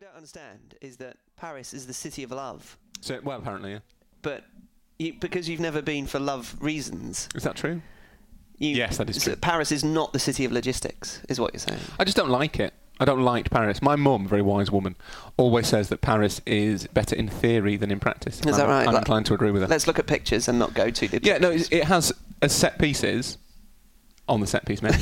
don't understand is that Paris is the city of love. So, well, apparently, yeah. But because you've never been for love reasons. Is that true? Yes, that is true. Paris is not the city of logistics, is what you're saying. I just don't like it. I don't like Paris. My mum, a very wise woman, always says that Paris is better in theory than in practice. Is that right? I'm inclined to agree with her. Let's look at pictures and not go to the pictures. Yeah, no, it has a set pieces on the set piece menu.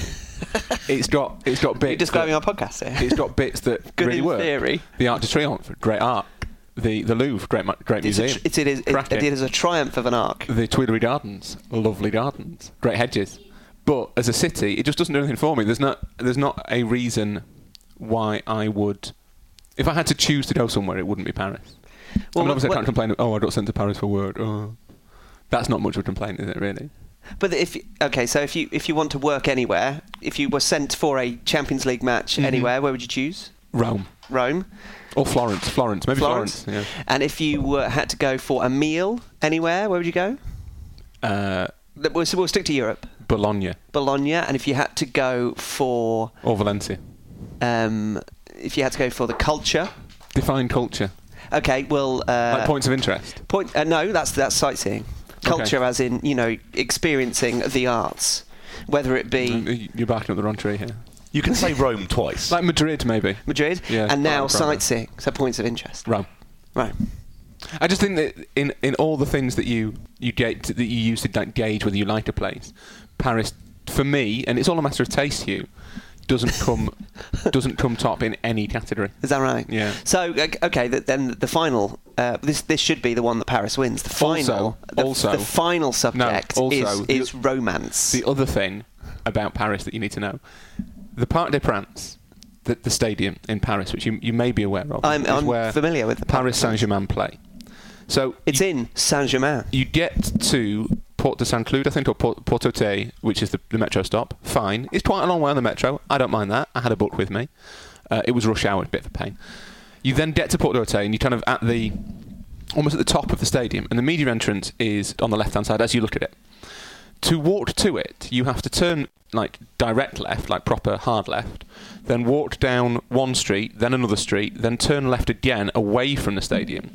It's got bits. You're describing our podcast here. It's got bits that good really in work. Theory. The Arc de Triomphe, great art. The Louvre, great museum. It is a triumph of an arc. The Tuileries Gardens, lovely gardens, great hedges. But as a city, it just doesn't do anything for me. There's not a reason why I would... If I had to choose to go somewhere, it wouldn't be Paris. Well, I mean, obviously I can't complain, I got sent to Paris for work. Oh. That's not much of a complaint, is it, really? But if you want to work anywhere, if you were sent for a Champions League match anywhere, where would you choose? Rome. Or Florence. Maybe Florence, yeah. And if you had to go for a meal anywhere, where would you go? We'll stick to Europe. Bologna. And if you had to go for... Or Valencia. If you had to go for the culture... Define culture. Okay, well... like points of interest? No, that's sightseeing. Culture, okay. As in, experiencing the arts. Whether it be... You're backing up the wrong tree here. You can say Rome twice. Like Madrid, maybe. Yeah. And now sightseeing. So points of interest. Rome. I just think that in all the things that you get that you use to gauge whether you like a place, Paris, for me, and it's all a matter of taste, Hugh, doesn't come top in any category. Is that right? Yeah. So okay, then the final. This should be the one that Paris wins. The final. The final subject is romance. The other thing about Paris that you need to know. The Parc des Princes, the stadium in Paris, which you may be aware of, I'm familiar with. The Paris Saint-Germain play. So it's in Saint-Germain. You get to Porte de Saint-Cloud, I think, or Porte Tête, which is the metro stop. Fine. It's quite a long way on the metro. I don't mind that. I had a book with me. It was rush hour, a bit of a pain. You then get to Porte d'Auteuil, and you're kind of almost at the top of the stadium, and the media entrance is on the left-hand side as you look at it. To walk to it, you have to turn direct left, proper hard left, then walk down one street, then another street, then turn left again away from the stadium,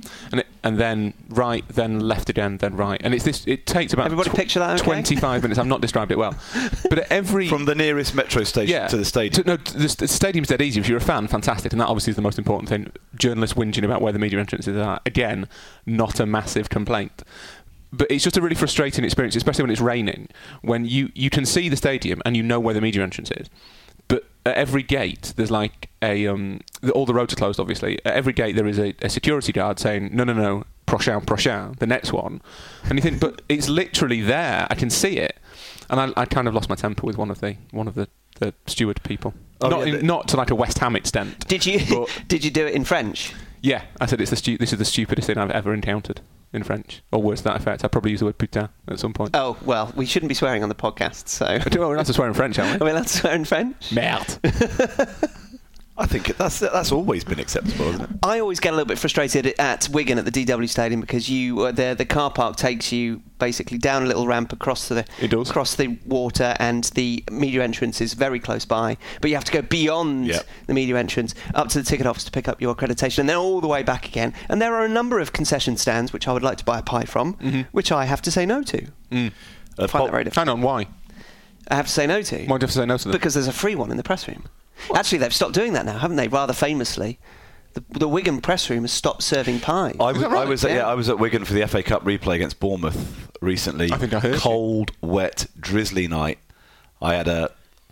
and then right, then left again, then right. And it's this. It takes about 25 minutes. I've not described it well, but at every from the nearest metro station to the stadium. The stadium's dead easy. If you're a fan, fantastic, and that obviously is the most important thing. Journalists whinging about where the media entrances are, again, not a massive complaint. But it's just a really frustrating experience, especially when it's raining, when you can see the stadium and where the media entrance is. But at every gate, there's all the roads are closed, obviously. At every gate, there is a security guard saying, no, prochain, the next one. And you think, but it's literally there. I can see it. And I kind of lost my temper with one of the steward people. Oh, not to a West Ham extent. Did you do it in French? Yeah, I said, this is the stupidest thing I've ever encountered. In French, or worse to that effect. I probably use the word putain at some point. Oh, well, we shouldn't be swearing on the podcast, so... We're allowed to swear in French, aren't we? Are we allowed to swear in French? Merde. I think that's always been acceptable, isn't it? I always get a little bit frustrated at Wigan at the DW Stadium because you were there. The car park takes you basically down a little ramp across the water, and the media entrance is very close by. But you have to go beyond the media entrance up to the ticket office to pick up your accreditation, and then all the way back again. And there are a number of concession stands which I would like to buy a pie from, which I have to say no to. Mm. I find that very difficult. Hang on, why? I have to say no to. Why do you have to say no to them? Because there's a free one in the press room. What? Actually, they've stopped doing that now, haven't they? Rather famously, the Wigan press room has stopped serving pie. I was at Wigan for the FA Cup replay against Bournemouth recently. I think I heard. Cold, wet, drizzly night. I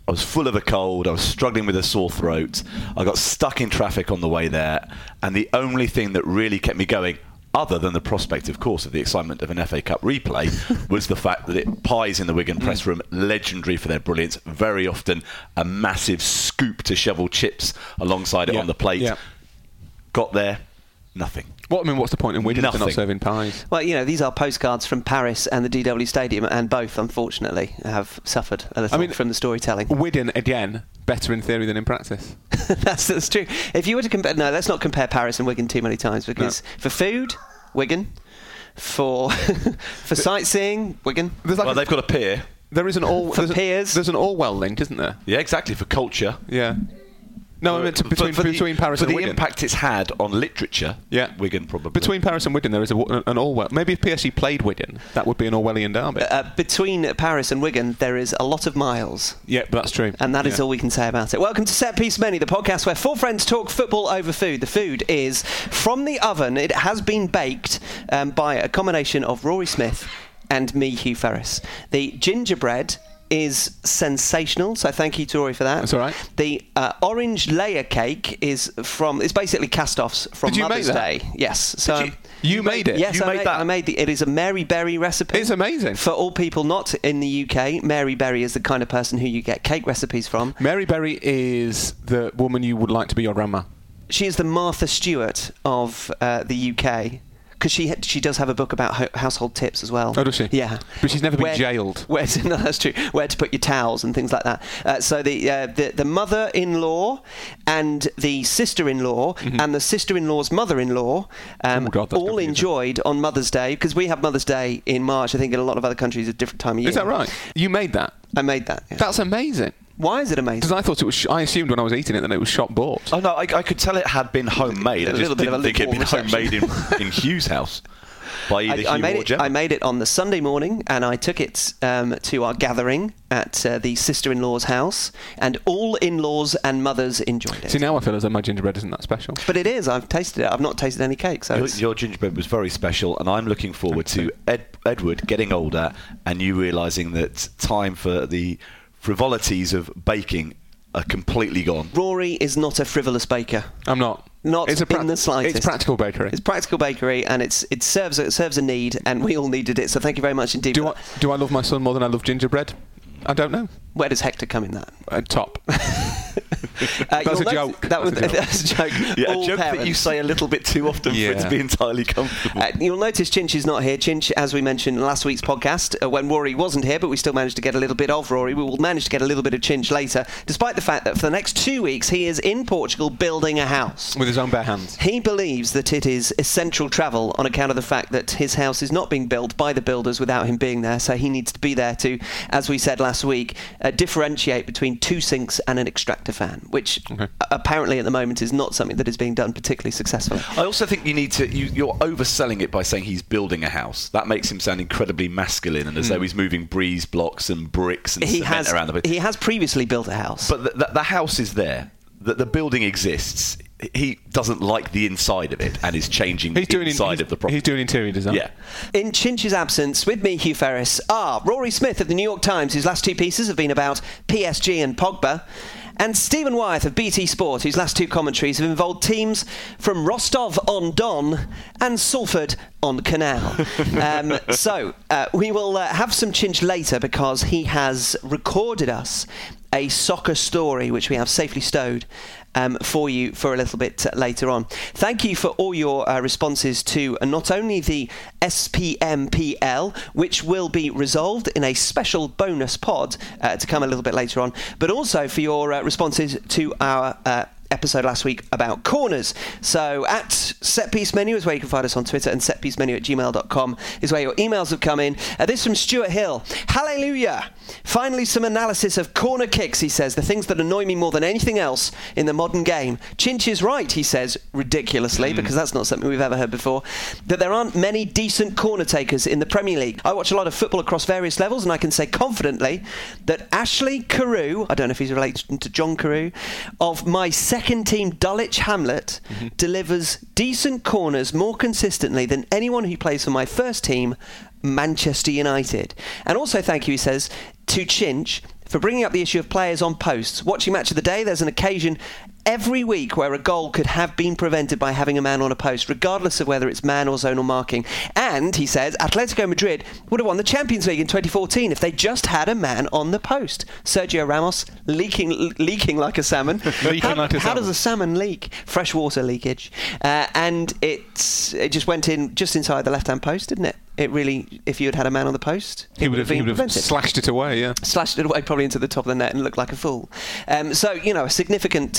was full of a cold. I was struggling with a sore throat. I got stuck in traffic on the way there, and the only thing that really kept me going, other than the prospect, of course, of the excitement of an FA Cup replay, was the fact that pies in the Wigan press room, legendary for their brilliance, very often a massive scoop to shovel chips alongside it on the plate. Yeah. Got there, nothing. What's the point in Wigan if they're not serving pies? Well, these are postcards from Paris and the DW Stadium, and both, unfortunately, have suffered a little from the storytelling. Wigan, again, better in theory than in practice. That's true. If you were to compare... No, let's not compare Paris and Wigan too many times, because for food, Wigan. For sightseeing, Wigan. They've got a pier. There's an Orwell link, isn't there? Yeah, exactly, for culture. Yeah. No, I meant between Paris and Wigan. For the impact it's had on literature, yeah. Wigan probably. Between Paris and Wigan, there is an Orwell. Maybe if PSG played Wigan, that would be an Orwellian derby. Between Paris and Wigan, there is a lot of miles. Yeah, that's true. And that is all we can say about it. Welcome to Set Piece Menu, the podcast where four friends talk football over food. The food is from the oven. It has been baked by a combination of Rory Smith and me, Hugh Ferris. The gingerbread is sensational, so thank you to Rory for that. That's all right. The orange layer cake it's basically cast-offs from Mother's Day. Yes. So you made it? Yes, I made it. It is a Mary Berry recipe. It's amazing. For all people not in the UK, Mary Berry is the kind of person who you get cake recipes from. Mary Berry is the woman you would like to be your grandma. She is the Martha Stewart of the UK. Because she does have a book about household tips as well. Oh, does she? Yeah. But she's never been jailed. No, that's true. Where to put your towels and things like that. So the mother-in-law and the sister-in-law and the sister-in-law's mother-in-law all enjoyed on Mother's Day. Because we have Mother's Day in March, I think, in a lot of other countries at a different time of year. Is that right? You made that? I made that, yeah. That's amazing. Why is it amazing? Because I thought it was. I assumed when I was eating it that it was shop bought. Oh no, I could tell it had been homemade. I just didn't think it had been homemade in Hugh's house. By either Hugh or Gemma. I made it on the Sunday morning, and I took it to our gathering at the sister-in-law's house, and all in-laws and mothers enjoyed it. See, now I feel as though my gingerbread isn't that special. But it is. I've tasted it. I've not tasted any cake. So your gingerbread was very special, and I'm looking forward to Edward getting older and you realising that time for the frivolities of baking are completely gone. Rory is not a frivolous baker. I'm not. In the slightest. It's practical bakery. It's practical bakery, and it serves a need, and we all needed it. So thank you very much indeed. Do I love my son more than I love gingerbread? I don't know. Where does Hector come in that? Top. That's a joke. That's a joke. Yeah, a joke that you say a little bit too often for it to be entirely comfortable. You'll notice Chinch is not here. Chinch, as we mentioned in last week's podcast, when Rory wasn't here, but we still managed to get a little bit of Rory. We will manage to get a little bit of Chinch later, despite the fact that for the next 2 weeks he is in Portugal building a house. With his own bare hands. He believes that it is essential travel on account of the fact that his house is not being built by the builders without him being there, so he needs to be there to, as we said last week, differentiate between two sinks and an extractor fan. Which apparently at the moment is not something that is being done particularly successfully. I also think you need to. You're overselling it by saying he's building a house. That makes him sound incredibly masculine and as though he's moving breeze blocks and bricks and cement around the place. He has previously built a house, but the house is there. The building exists. He doesn't like the inside of it and is changing of the property. He's doing interior design. Yeah. In Chinch's absence, with me, Hugh Ferris, are Rory Smith of the New York Times, whose last two pieces have been about PSG and Pogba, and Stephen Wyeth of BT Sport, whose last two commentaries have involved teams from Rostov-on-Don and Salford-on-Canal. So we will have some Chinch later because he has recorded us a soccer story, which we have safely stowed for you for a little bit later on. Thank you for all your responses to not only the SPMPL, which will be resolved in a special bonus pod to come a little bit later on, but also for your responses to our episode last week about corners. So at Setpiece Menu is where you can find us on Twitter, and setpiecemenu@gmail.com is where your emails have come in. This from Stuart Hill. Hallelujah! Finally some analysis of corner kicks, he says. The things that annoy me more than anything else in the modern game. Chinch is right, he says, ridiculously, because that's not something we've ever heard before, that there aren't many decent corner takers in the Premier League. I watch a lot of football across various levels, and I can say confidently that Ashley Carew, I don't know if he's related to John Carew, of my second team Dulwich Hamlet delivers decent corners more consistently than anyone who plays for my first team, Manchester United. And also thank you, he says, to Chinch for bringing up the issue of players on posts. Watching Match of the Day, there's an occasion every week where a goal could have been prevented by having a man on a post, regardless of whether it's man or zonal marking. And, he says, Atletico Madrid would have won the Champions League in 2014 if they just had a man on the post. Sergio Ramos leaking like a salmon. How does a salmon leak? Freshwater leakage. And it just went in just inside the left-hand post, didn't it? it really, if you had had a man on the post, he would have slashed it away, yeah. Slashed it away probably into the top of the net and looked like a fool. So, you know, a significant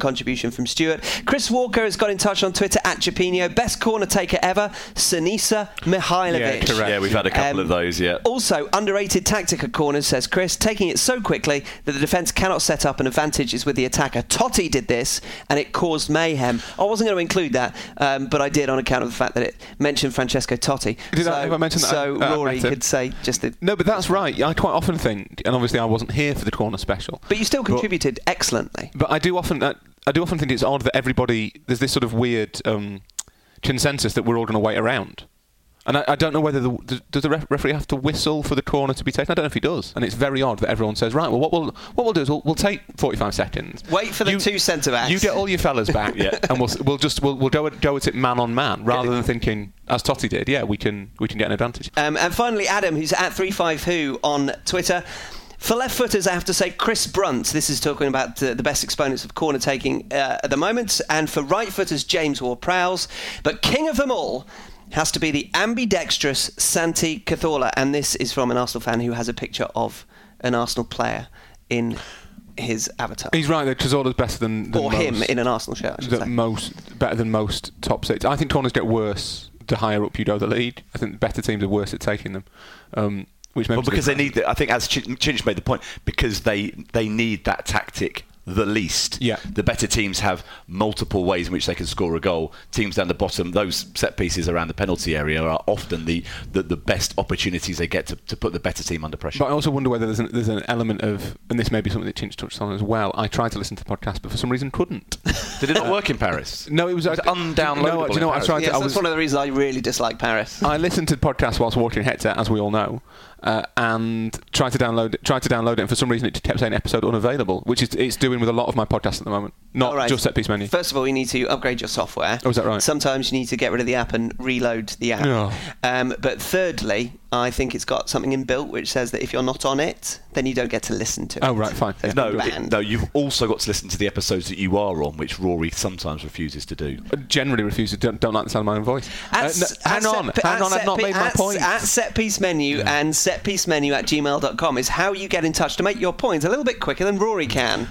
contribution from Stuart. Chris Walker has got in touch on Twitter at Japinho. Best corner taker ever, Sinisa Mihailovic. Yeah, correct. Yeah, we've had a couple of those, yeah. Also, underrated tactic of corners, says Chris, taking it so quickly that the defence cannot set up an advantage is with the attacker. Totti did this and it caused mayhem. I wasn't going to include that, but I did on account of the fact that it mentioned Francesco Totti. Rory could say just the... No, but that's right. I quite often think, and obviously I wasn't here for the corner special. But you still contributed excellently. But I do often think it's odd that everybody... There's this sort of weird consensus that we're all going to wait around. And I don't know whether does the referee have to whistle for the corner to be taken? I don't know if he does. And it's very odd that everyone says, right, well, what we'll do is we'll take 45 seconds. Wait for the two centre backs. You get all your fellas back, yeah, and we'll go at it man on man rather than thinking, as Totti did, yeah, we can get an advantage. And finally, Adam, who's at 352 on Twitter. For left-footers, I have to say Chris Brunt. This is talking about the best exponents of corner-taking at the moment. And for right-footers, James Ward-Prowse. But king of them all has to be the ambidextrous Santi Cazorla. And this is from an Arsenal fan who has a picture of an Arsenal player in his avatar. He's right, that Cazorla's better than most. Or him in an Arsenal shirt, I should say. Better than most top six. I think corners get worse the higher up you go the league. I think better teams are worse at taking them. Because they need that. I think, as Chinch made the point, because they need that tactic the least. Yeah. The better teams have multiple ways in which they can score a goal. Teams down the bottom, those set pieces around the penalty area are often the best opportunities they get to put the better team under pressure. But I also wonder whether there's an element of, and this may be something that Chinch touched on as well, I tried to listen to the podcast but for some reason couldn't. Did it not work in Paris? No, it was undownloadable. No, do you know what, I tried that's one of the reasons I really dislike Paris. I listened to the podcast whilst walking Hetzer, as we all know. And tried to download it, and for some reason it kept saying episode unavailable, which it's doing with a lot of my podcasts at the moment. Not right. Just Set Piece Menu. First of all, you need to upgrade your software. Oh, is that right? Sometimes you need to get rid of the app and reload the app. Oh. But thirdly, I think it's got something inbuilt which says that if you're not on it, then you don't get to listen to it. Oh, right, fine. So yeah. No, you've also got to listen to the episodes that you are on, which Rory sometimes refuses to do. Generally refuses. Don't like the sound of my own voice. I've not made my point. At Set Piece Menu and setpiecemenu@gmail.com is how you get in touch to make your points a little bit quicker than Rory can.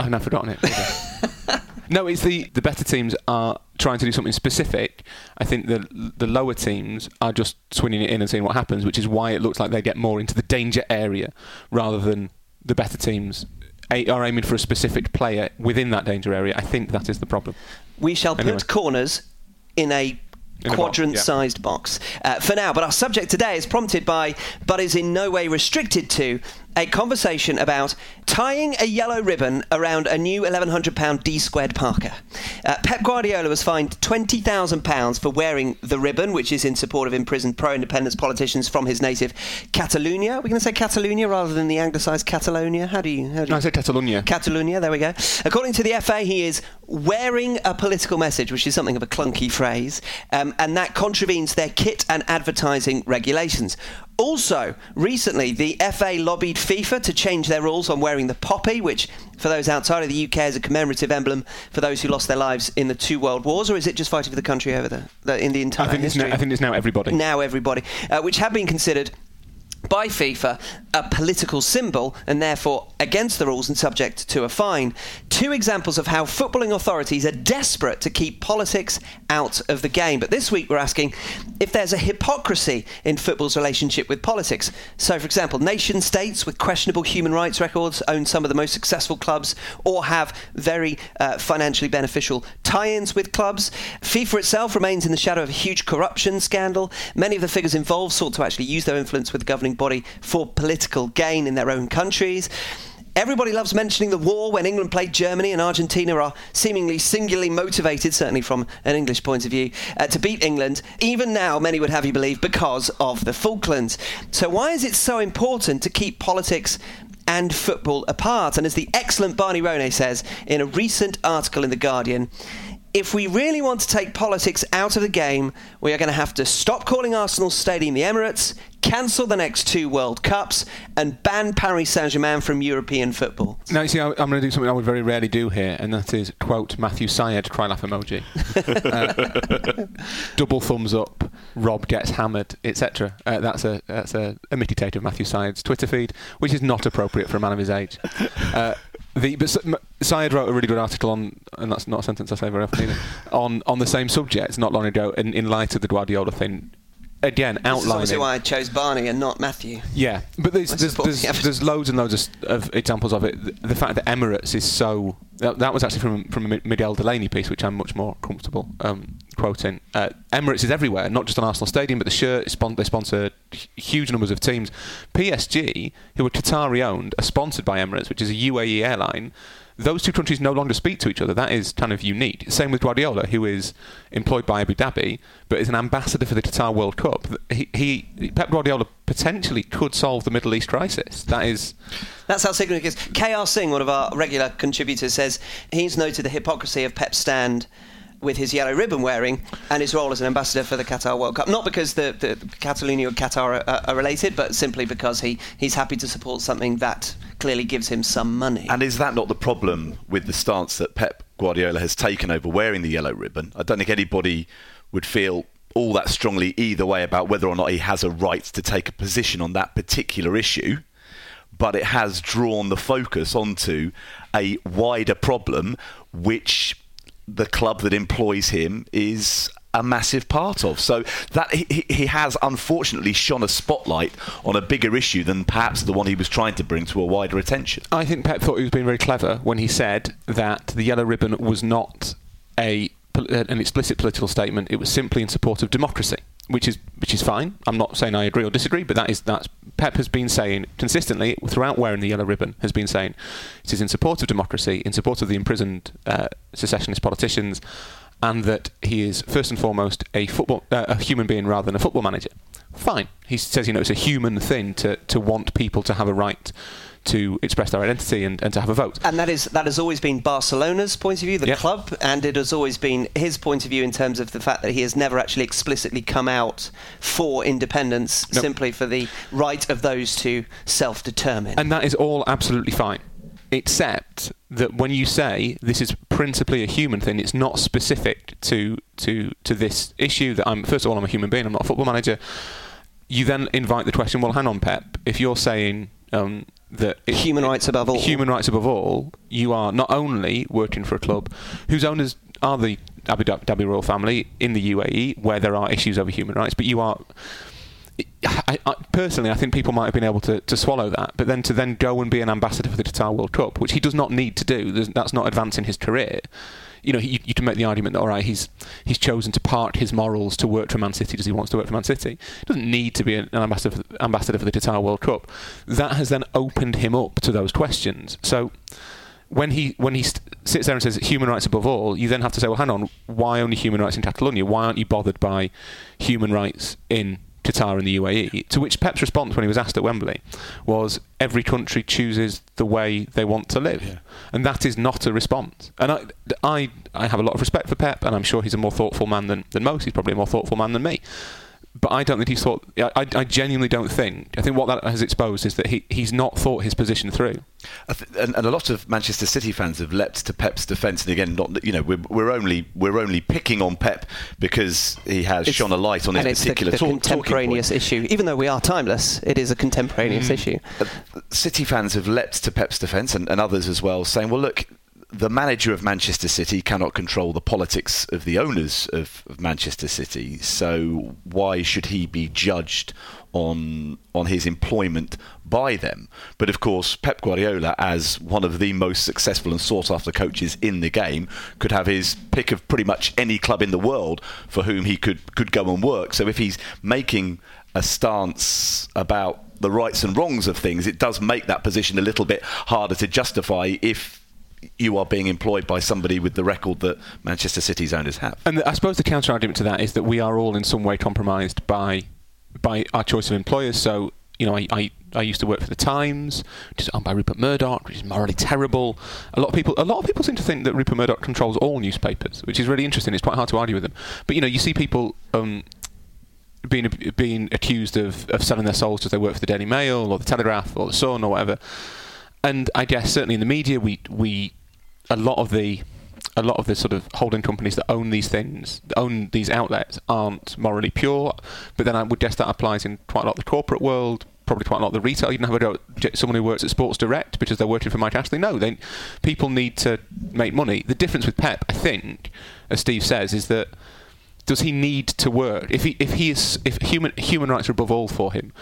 I've now forgotten it. No, it's the better teams are trying to do something specific. I think the lower teams are just swinging it in and seeing what happens, which is why it looks like they get more into the danger area rather than the better teams are aiming for a specific player within that danger area. I think that is the problem. We shall put corners in a quadrant-sized box for now. But our subject today is prompted by, but is in no way restricted to, a conversation about tying a yellow ribbon around a new £1,100 D-squared Parker. Pep Guardiola was fined £20,000 for wearing the ribbon, which is in support of imprisoned pro-independence politicians from his native Catalunya. We're going to say Catalunya rather than the anglicised Catalonia. How do you? No, I said Catalunya. Catalunya. There we go. According to the FA, he is wearing a political message, which is something of a clunky phrase, and that contravenes their kit and advertising regulations. Also, recently, the FA lobbied FIFA to change their rules on wearing the poppy, which, for those outside of the UK, is a commemorative emblem for those who lost their lives in the two world wars, or is it just fighting for the country over the entire history? I think it's now everybody. Now everybody, which had been considered by FIFA a political symbol and therefore against the rules and subject to a fine. Two examples of how footballing authorities are desperate to keep politics out of the game. But this week we're asking if there's a hypocrisy in football's relationship with politics. So, for example, nation states with questionable human rights records own some of the most successful clubs or have very financially beneficial tie-ins with clubs. FIFA itself remains in the shadow of a huge corruption scandal. Many of the figures involved sought to actually use their influence with the governing body for political gain in their own countries. Everybody loves mentioning the war when England played Germany, and Argentina are seemingly singularly motivated, certainly from an English point of view, to beat England, even now, many would have you believe, because of the Falklands. So why is it so important to keep politics and football apart? And as the excellent Barney Ronay says in a recent article in The Guardian, if we really want to take politics out of the game, we are going to have to stop calling Arsenal Stadium the Emirates, cancel the next two World Cups, and ban Paris Saint-Germain from European football. Now, you see, I'm going to do something I would very rarely do here, and that is quote Matthew Syed, cry laugh emoji. Double thumbs up, Rob gets hammered, etc. That's a mititator of Matthew Syed's Twitter feed, which is not appropriate for a man of his age. But Syed wrote a really good article on, and that's not a sentence I say very often either, on the same subject not long ago, in light of the Guardiola thing. Again, outlining. This is obviously why I chose Barney and not Matthew. Yeah, but there's loads and loads of examples of it. The fact that Emirates is so... That was actually from a Miguel Delaney piece, which I'm much more comfortable quoting. Emirates is everywhere, not just on Arsenal Stadium, but the shirt, they sponsor huge numbers of teams. PSG, who are Qatari-owned, are sponsored by Emirates, which is a UAE airline. Those two countries no longer speak to each other. That is kind of unique. Same with Guardiola, who is employed by Abu Dhabi, but is an ambassador for the Qatar World Cup. Pep Guardiola potentially could solve the Middle East crisis. That's how significant it is. KR Singh, one of our regular contributors, says he's noted the hypocrisy of Pep's stand with his yellow ribbon wearing and his role as an ambassador for the Qatar World Cup. Not because the Catalunya and Qatar are related, but simply because he's happy to support something that clearly gives him some money. And is that not the problem with the stance that Pep Guardiola has taken over wearing the yellow ribbon? I don't think anybody would feel all that strongly either way about whether or not he has a right to take a position on that particular issue, but it has drawn the focus onto a wider problem which the club that employs him is a massive part of. So that he has unfortunately shone a spotlight on a bigger issue than perhaps the one he was trying to bring to a wider attention. I think Pep thought he was being very clever when he said that the yellow ribbon was not an explicit political statement. It was simply in support of democracy, which is fine. I'm not saying I agree or disagree, but that's Pep has been saying consistently throughout wearing the yellow ribbon, has been saying it is in support of democracy, in support of the imprisoned secessionist politicians, and that he is first and foremost a human being rather than a football manager. Fine. He says, it's a human thing to want people to have a right to express their identity and to have a vote. And that has always been Barcelona's point of view, the club, and it has always been his point of view in terms of the fact that he has never actually explicitly come out for independence, simply for the right of those to self-determine. And that is all absolutely fine, except that when you say this is principally a human thing, it's not specific to this issue that I'm a human being, I'm not a football manager. You then invite the question, well, hang on, Pep, if you're saying... that human rights above all, you are not only working for a club whose owners are the Abu Dhabi royal family in the UAE, where there are issues over human rights, but you are... I personally think people might have been able to swallow that, but then to then go and be an ambassador for the Qatar World Cup, which he does not need to do, that's not advancing his career. You can make the argument that, all right, he's chosen to park his morals to work for Man City because he wants to work for Man City. He doesn't need to be an ambassador for the Qatar World Cup. That has then opened him up to those questions. So when he sits there and says human rights above all, you then have to say, well, hang on, why only human rights in Catalonia? Why aren't you bothered by human rights in Qatar and the UAE? To which Pep's response when he was asked at Wembley was, every country chooses the way they want to live. Yeah. And that is not a response. And I have a lot of respect for Pep, and I'm sure he's a more thoughtful man than most. He's probably a more thoughtful man than me. But I don't think he's thought... I genuinely don't think... I think what that has exposed is that he's not thought his position through. And a lot of Manchester City fans have leapt to Pep's defence. And again, not we're only picking on Pep because he has shone a light on his particular contemporaneous issue. Even though we are timeless, it is a contemporaneous issue. City fans have leapt to Pep's defence and others as well, saying, well, look, the manager of Manchester City cannot control the politics of the owners of Manchester City, so why should he be judged on his employment by them? But of course, Pep Guardiola, as one of the most successful and sought-after coaches in the game, could have his pick of pretty much any club in the world for whom he could go and work. So if he's making a stance about the rights and wrongs of things, it does make that position a little bit harder to justify if you are being employed by somebody with the record that Manchester City's owners have. And I suppose the counter-argument to that is that we are all in some way compromised by our choice of employers. So, I I used to work for the Times, which is owned by Rupert Murdoch, which is morally terrible. A lot of people seem to think that Rupert Murdoch controls all newspapers, which is really interesting. It's quite hard to argue with them. But you know, you see people being accused of selling their souls because they work for the Daily Mail or the Telegraph or the Sun or whatever. And I guess certainly in the media, a lot of the sort of holding companies that own these things, own these outlets, aren't morally pure. But then I would guess that applies in quite a lot of the corporate world, probably quite a lot of the retail. You don't have a go at someone who works at Sports Direct because they're working for Mike Ashley. No, people need to make money. The difference with Pep, I think, as Steve says, is that does he need to work? If human rights are above all for him,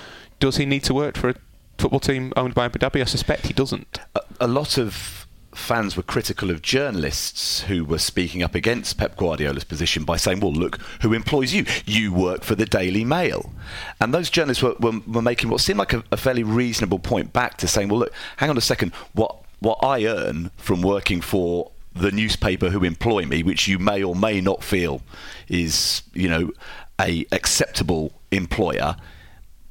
does he need to work for a football team owned by Abu Dhabi? I suspect he doesn't. A lot of fans were critical of journalists who were speaking up against Pep Guardiola's position by saying, well, look, who employs you? You work for the Daily Mail. And those journalists were making what seemed like a fairly reasonable point back to saying, well, look, hang on a second, what I earn from working for the newspaper who employ me, which you may or may not feel is, you know, a acceptable employer,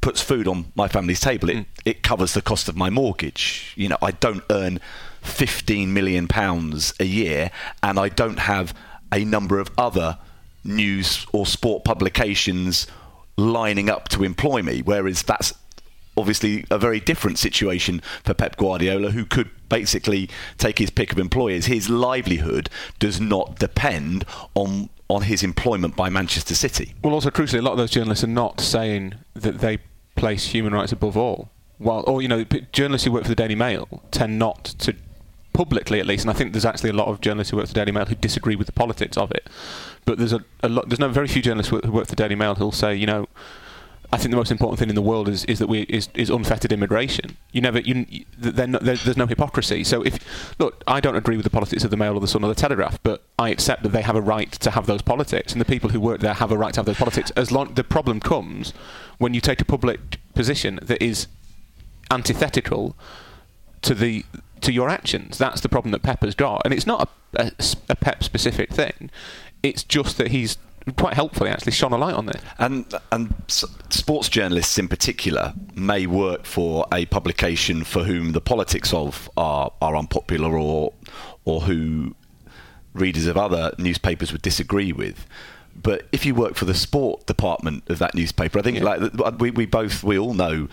puts food on my family's table. It covers the cost of my mortgage. You know, I don't earn £15 million a year, and I don't have a number of other news or sport publications lining up to employ me. Whereas that's obviously a very different situation for Pep Guardiola, who could basically take his pick of employers. His livelihood does not depend on his employment by Manchester City. Well, also crucially, a lot of those journalists are not saying that they place human rights above all. Well, or, you know, journalists who work for the Daily Mail tend not to, publicly at least, and I think there's actually a lot of journalists who work for the Daily Mail who disagree with the politics of it. But there's very few journalists who work for the Daily Mail who'll say, you know, I think the most important thing in the world is unfettered immigration. There's no hypocrisy. So I don't agree with the politics of the Mail or the Sun or the Telegraph, but I accept that they have a right to have those politics, and the people who work there have a right to have those politics. The problem comes when you take a public position that is antithetical to your actions. That's the problem that Pep has got, and it's not a Pep-specific thing. It's just that he's quite helpfully actually shone a light on this. And sports journalists in particular may work for a publication for whom the politics of are unpopular or who readers of other newspapers would disagree with. But if you work for the sport department of that newspaper, I think like we all know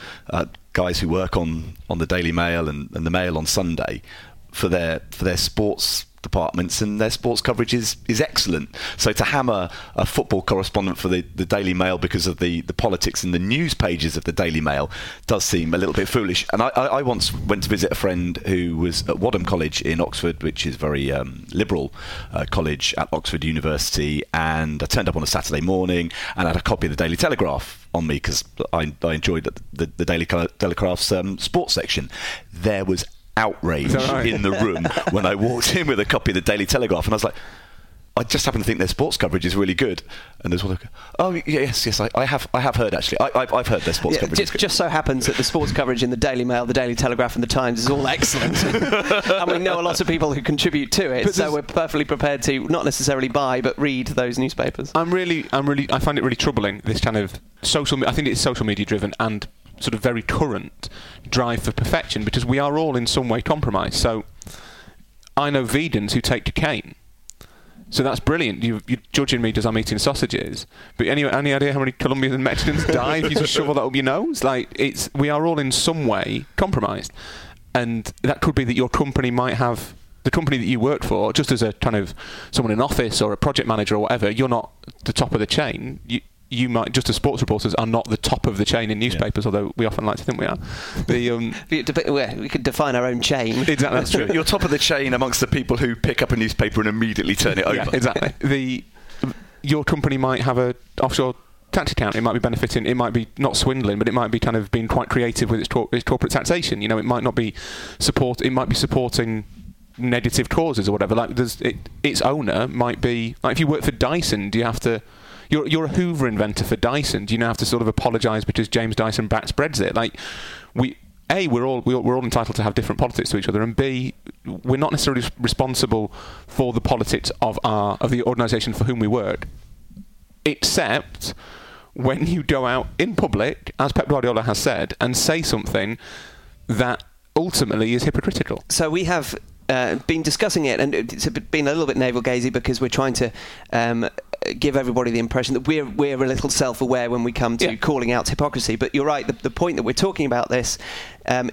guys who work on the Daily Mail and the Mail on Sunday for their sports departments, and their sports coverage is excellent. So to hammer a football correspondent for the Daily Mail because of the politics in the news pages of the Daily Mail does seem a little bit foolish. And I once went to visit a friend who was at Wadham College in Oxford, which is very liberal college at Oxford University, and I turned up on a Saturday morning and had a copy of the Daily Telegraph on me because I enjoyed the Daily Telegraph's sports section. There was outrage in the room when I walked in with a copy of the Daily Telegraph, and I was like, I just happen to think their sports coverage is really good. And there's one like, oh yes, I have heard actually. I've heard their sports coverage. It just so happens that the sports coverage in the Daily Mail, the Daily Telegraph, and the Times is all excellent, and we know a lot of people who contribute to it. But so we're perfectly prepared to not necessarily buy, but read those newspapers. I find it really troubling, this kind of social. I think it's social media driven and sort of very current drive for perfection, because we are all in some way compromised. So I know vegans who take cocaine. So that's brilliant. You're judging me because I'm eating sausages. But any idea how many Colombians and Mexicans die if you just shovel that up your nose? Like, we are all in some way compromised. And that could be that your company might have, the company that you work for, just as a kind of someone in office or a project manager or whatever, you're not the top of the chain. You might, just as sports reporters, are not the top of the chain in newspapers, although we often like to think we are. We could define our own chain. Exactly, that's true. You're top of the chain amongst the people who pick up a newspaper and immediately turn it over. Exactly. Your company might have an offshore tax account. It might be benefiting. It might be not swindling, but it might be kind of being quite creative with its corporate taxation. You know, it might not be support. It might be supporting negative causes or whatever. Like, its owner might be, like, if you work for Dyson, do you have to? You're a Hoover inventor for Dyson. Do you now have to sort of apologise because James Dyson bats Brexit? Like, we're all entitled to have different politics to each other, and B, we're not necessarily responsible for the politics of the organisation for whom we work, except when you go out in public, as Pep Guardiola has said, and say something that ultimately is hypocritical. So we have been discussing it, and it's been a little bit navel-gazing because we're trying to give everybody the impression that we're a little self-aware when we come to calling out hypocrisy. But you're right, the point that we're talking about this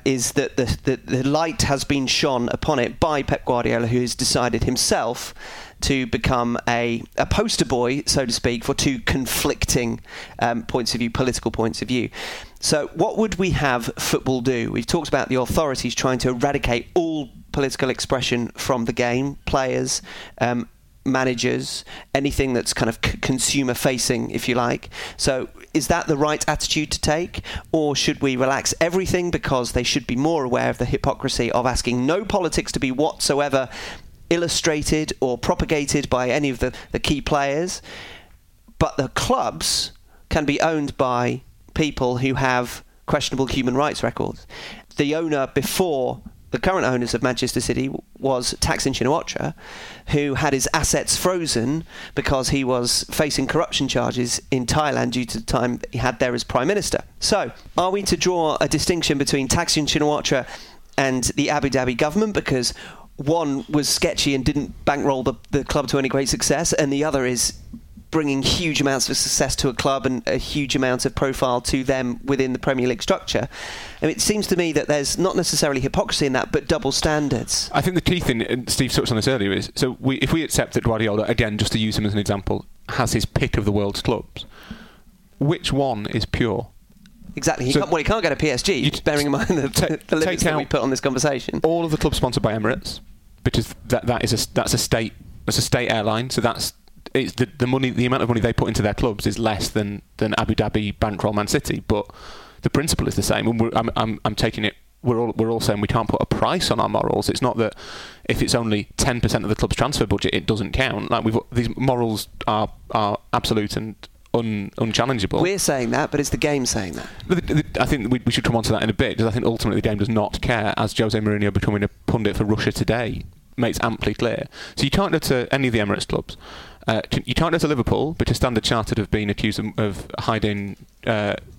is that the light has been shone upon it by Pep Guardiola, who has decided himself to become a poster boy, so to speak, for two conflicting points of view, political points of view. So what would we have football do? We've talked about the authorities trying to eradicate all political expression from the game, players, managers, anything that's kind of consumer facing, if you like. So is that the right attitude to take, or should we relax everything because they should be more aware of the hypocrisy of asking no politics to be whatsoever illustrated or propagated by any of the key players, but the clubs can be owned by people who have questionable human rights records. The owner before the current owners of Manchester City was Thaksin Shinawatra, who had his assets frozen because he was facing corruption charges in Thailand due to the time that he had there as Prime Minister. So, are we to draw a distinction between Thaksin Shinawatra and the Abu Dhabi government because one was sketchy and didn't bankroll the club to any great success, and the other is bringing huge amounts of success to a club and a huge amount of profile to them within the Premier League structure? And it seems to me that there's not necessarily hypocrisy in that, but double standards. I think the key thing, and Steve touched on this earlier, is if we accept that Guardiola, again, just to use him as an example, has his pick of the world's clubs, which one is pure? Exactly. He can't go to PSG, bearing in mind the limits that we put on this conversation. All of the clubs sponsored by Emirates, because that's a state airline, so that's... It's the money, the amount of money they put into their clubs is less than Abu Dhabi bankroll Man City, but the principle is the same. And I'm taking it. We're all saying we can't put a price on our morals. It's not that if it's only 10% of the club's transfer budget, it doesn't count. Like these morals are absolute and unchallengeable. We're saying that, but it's the game saying that. I think we should come on to that in a bit, because I think ultimately the game does not care, as Jose Mourinho becoming a pundit for Russia today makes amply clear. So you can't go to any of the Emirates clubs. You can't go to Liverpool because Standard Chartered have been accused of hiding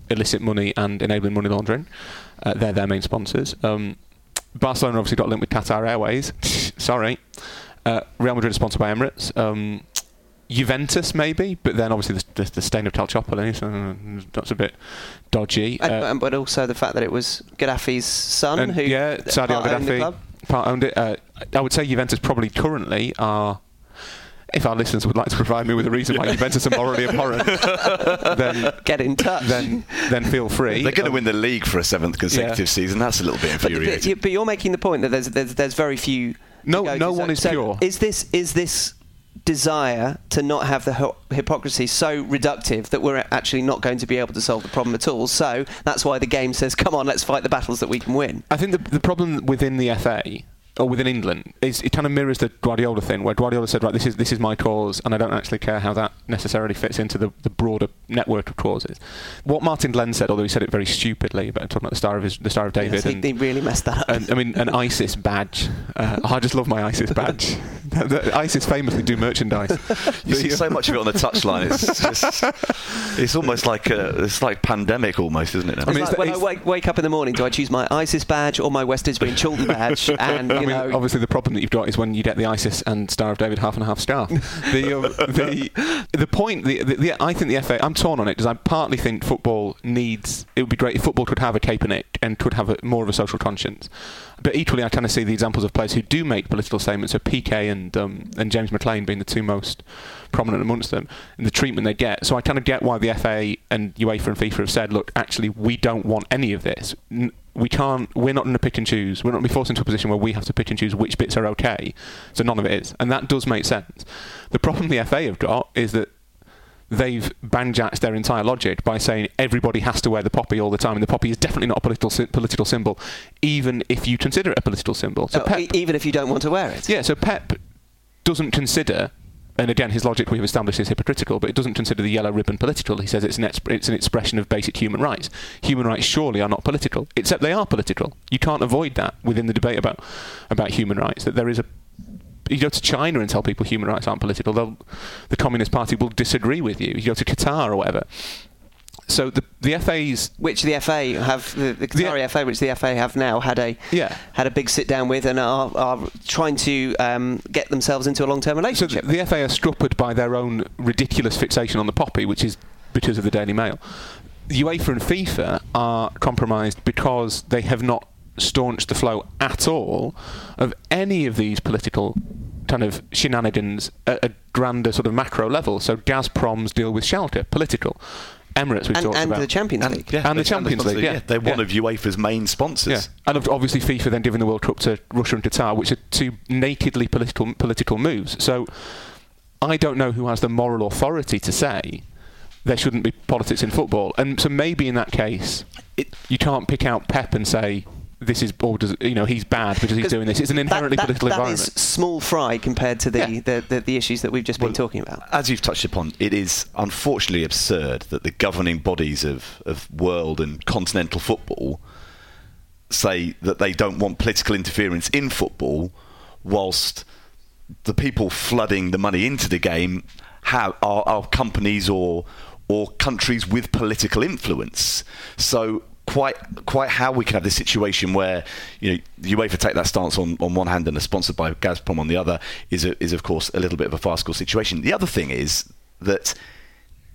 illicit money and enabling money laundering. They're their main sponsors. Barcelona obviously got linked with Qatar Airways. Sorry. Real Madrid is sponsored by Emirates. Juventus maybe, but then obviously the stain of Calciopoli, so that's a bit dodgy. But also the fact that it was Gaddafi's son who Sadio Gaddafi part owned it. I would say Juventus probably currently are... If our listeners would like to provide me with a reason why Juventus are morally abhorrent, then get in touch. Then feel free. They're going to win the league for a seventh consecutive season. That's a little bit infuriating. But you're making the point that there's very few. No one is pure. Is this desire to not have the hypocrisy so reductive that we're actually not going to be able to solve the problem at all? So that's why the game says, "Come on, let's fight the battles that we can win." I think the problem within the FA. Or within England, it kind of mirrors the Guardiola thing, where Guardiola said, right, this is my cause, and I don't actually care how that necessarily fits into the broader network of causes. What Martin Glenn said, although he said it very stupidly, about talking about the Star of David. Yes, he really messed that up. An ISIS badge. I just love my ISIS badge. ISIS famously do merchandise. You see so much of it on the touchline. It's almost like it's like pandemic almost, isn't it? Now? When I wake up in the morning, do I choose my ISIS badge or my West Isbury and Chiltern badge? And obviously the problem that you've got is when you get the ISIS and Star of David half and half scarf. I think the FA, I'm torn on it because I partly think football needs, it would be great if football could have a Kaepernick and could have more of a social conscience. But equally I kind of see the examples of players who do make political statements, so PK and James McLean being the two most prominent amongst them, and the treatment they get. So I kind of get why the FA and UEFA and FIFA have said, look, actually we don't want any of this. We're not going to pick and choose. We're not going to be forced into a position where we have to pick and choose which bits are okay. So none of it is. And that does make sense. The problem the FA have got is that they've banjaxed their entire logic by saying everybody has to wear the poppy all the time, and the poppy is definitely not a political symbol, even if you consider it a political symbol. So even if you don't want to wear it? Yeah, so Pep doesn't consider... And again, his logic we've established is hypocritical, but it doesn't consider the yellow ribbon political. He says it's an expression of basic human rights. Human rights surely are not political, except they are political. You can't avoid that within the debate about human rights. That there is a... You go to China and tell people human rights aren't political, the Communist Party will disagree with you. You go to Qatar or whatever. So the FA's... Which the FA have, the Qatari FA, which the FA have now, had a big sit-down with and are trying to get themselves into a long-term relationship. So the FA are struppered by their own ridiculous fixation on the poppy, which is because of the Daily Mail. UEFA and FIFA are compromised because they have not staunched the flow at all of any of these political kind of shenanigans at a grander sort of macro level. So Gazprom's deal with Schalke, political. Emirates, we've talked about. And the Champions League. And the Champions League. They're one of UEFA's main sponsors. Yeah. And obviously FIFA then giving the World Cup to Russia and Qatar, which are two nakedly political moves. So I don't know who has the moral authority to say there shouldn't be politics in football. And so maybe in that case, you can't pick out Pep and say... this is, or does, you know, he's bad because he's doing this. It's an inherently political environment. That is small fry compared to the issues that we've just been talking about. As you've touched upon, it is unfortunately absurd that the governing bodies of world and continental football say that they don't want political interference in football, whilst the people flooding the money into the game are companies or countries with political influence. So... Quite how we can have this situation where, you know, UEFA take that stance on one hand and are sponsored by Gazprom on the other is of course a little bit of a farcical situation. The other thing is that,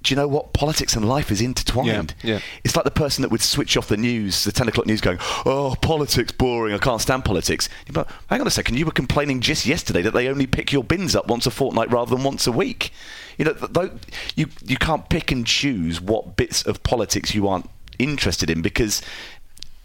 do you know what, politics and life is intertwined. Yeah. It's like the person that would switch off the news, the 10 o'clock news, going, oh, politics, boring, I can't stand politics. But hang on a second, you were complaining just yesterday that they only pick your bins up once a fortnight rather than once a week. You know, you can't pick and choose what bits of politics you aren't interested in, because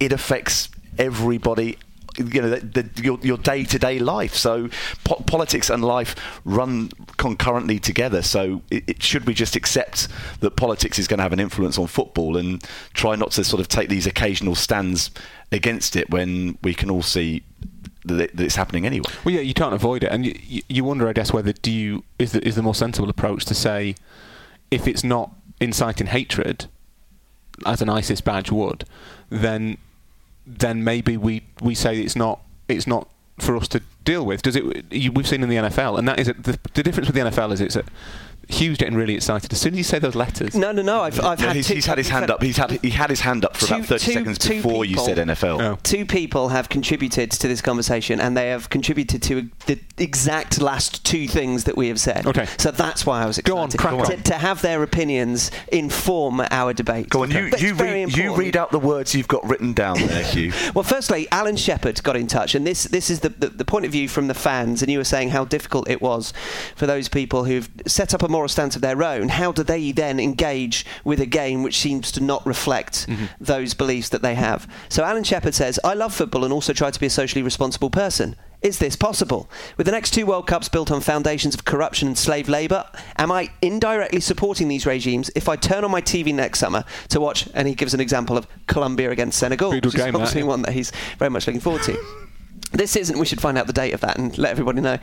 it affects everybody, you know, your day-to-day life. So politics and life run concurrently together, so should we just accept that politics is going to have an influence on football and try not to sort of take these occasional stands against it when we can all see that it's happening anyway? Well, yeah, you can't avoid it, and you wonder, I guess, whether is the more sensible approach to say, if it's not inciting hatred as an ISIS badge would, then maybe we say it's not for us to deal with. Does it? We've seen in the NFL, and that is the difference with the NFL is it's a Hugh's getting really excited as soon as you say those letters. No. He's had his hand up for about 30 seconds before you said NFL. Oh. Two people have contributed to this conversation, and they have contributed to the exact last two things that we have said. Okay. So that's why I was excited. Go on. To have their opinions inform our debate. Go on. You read out the words you've got written down there, Hugh. Well, firstly, Alan Shepherd got in touch, and this is the point of view from the fans, and you were saying how difficult it was for those people who've set up a moral stance of their own. How do they then engage with a game which seems to not reflect those beliefs that they have? So Alan Shepherd says, I love football and also try to be a socially responsible person. Is this possible? With the next two World Cups built on foundations of corruption and slave labour, am I indirectly supporting these regimes if I turn on my TV next summer to watch, and he gives an example of Colombia against Senegal, which is obviously one that he's very much looking forward to. This isn't, we should find out the date of that and let everybody know.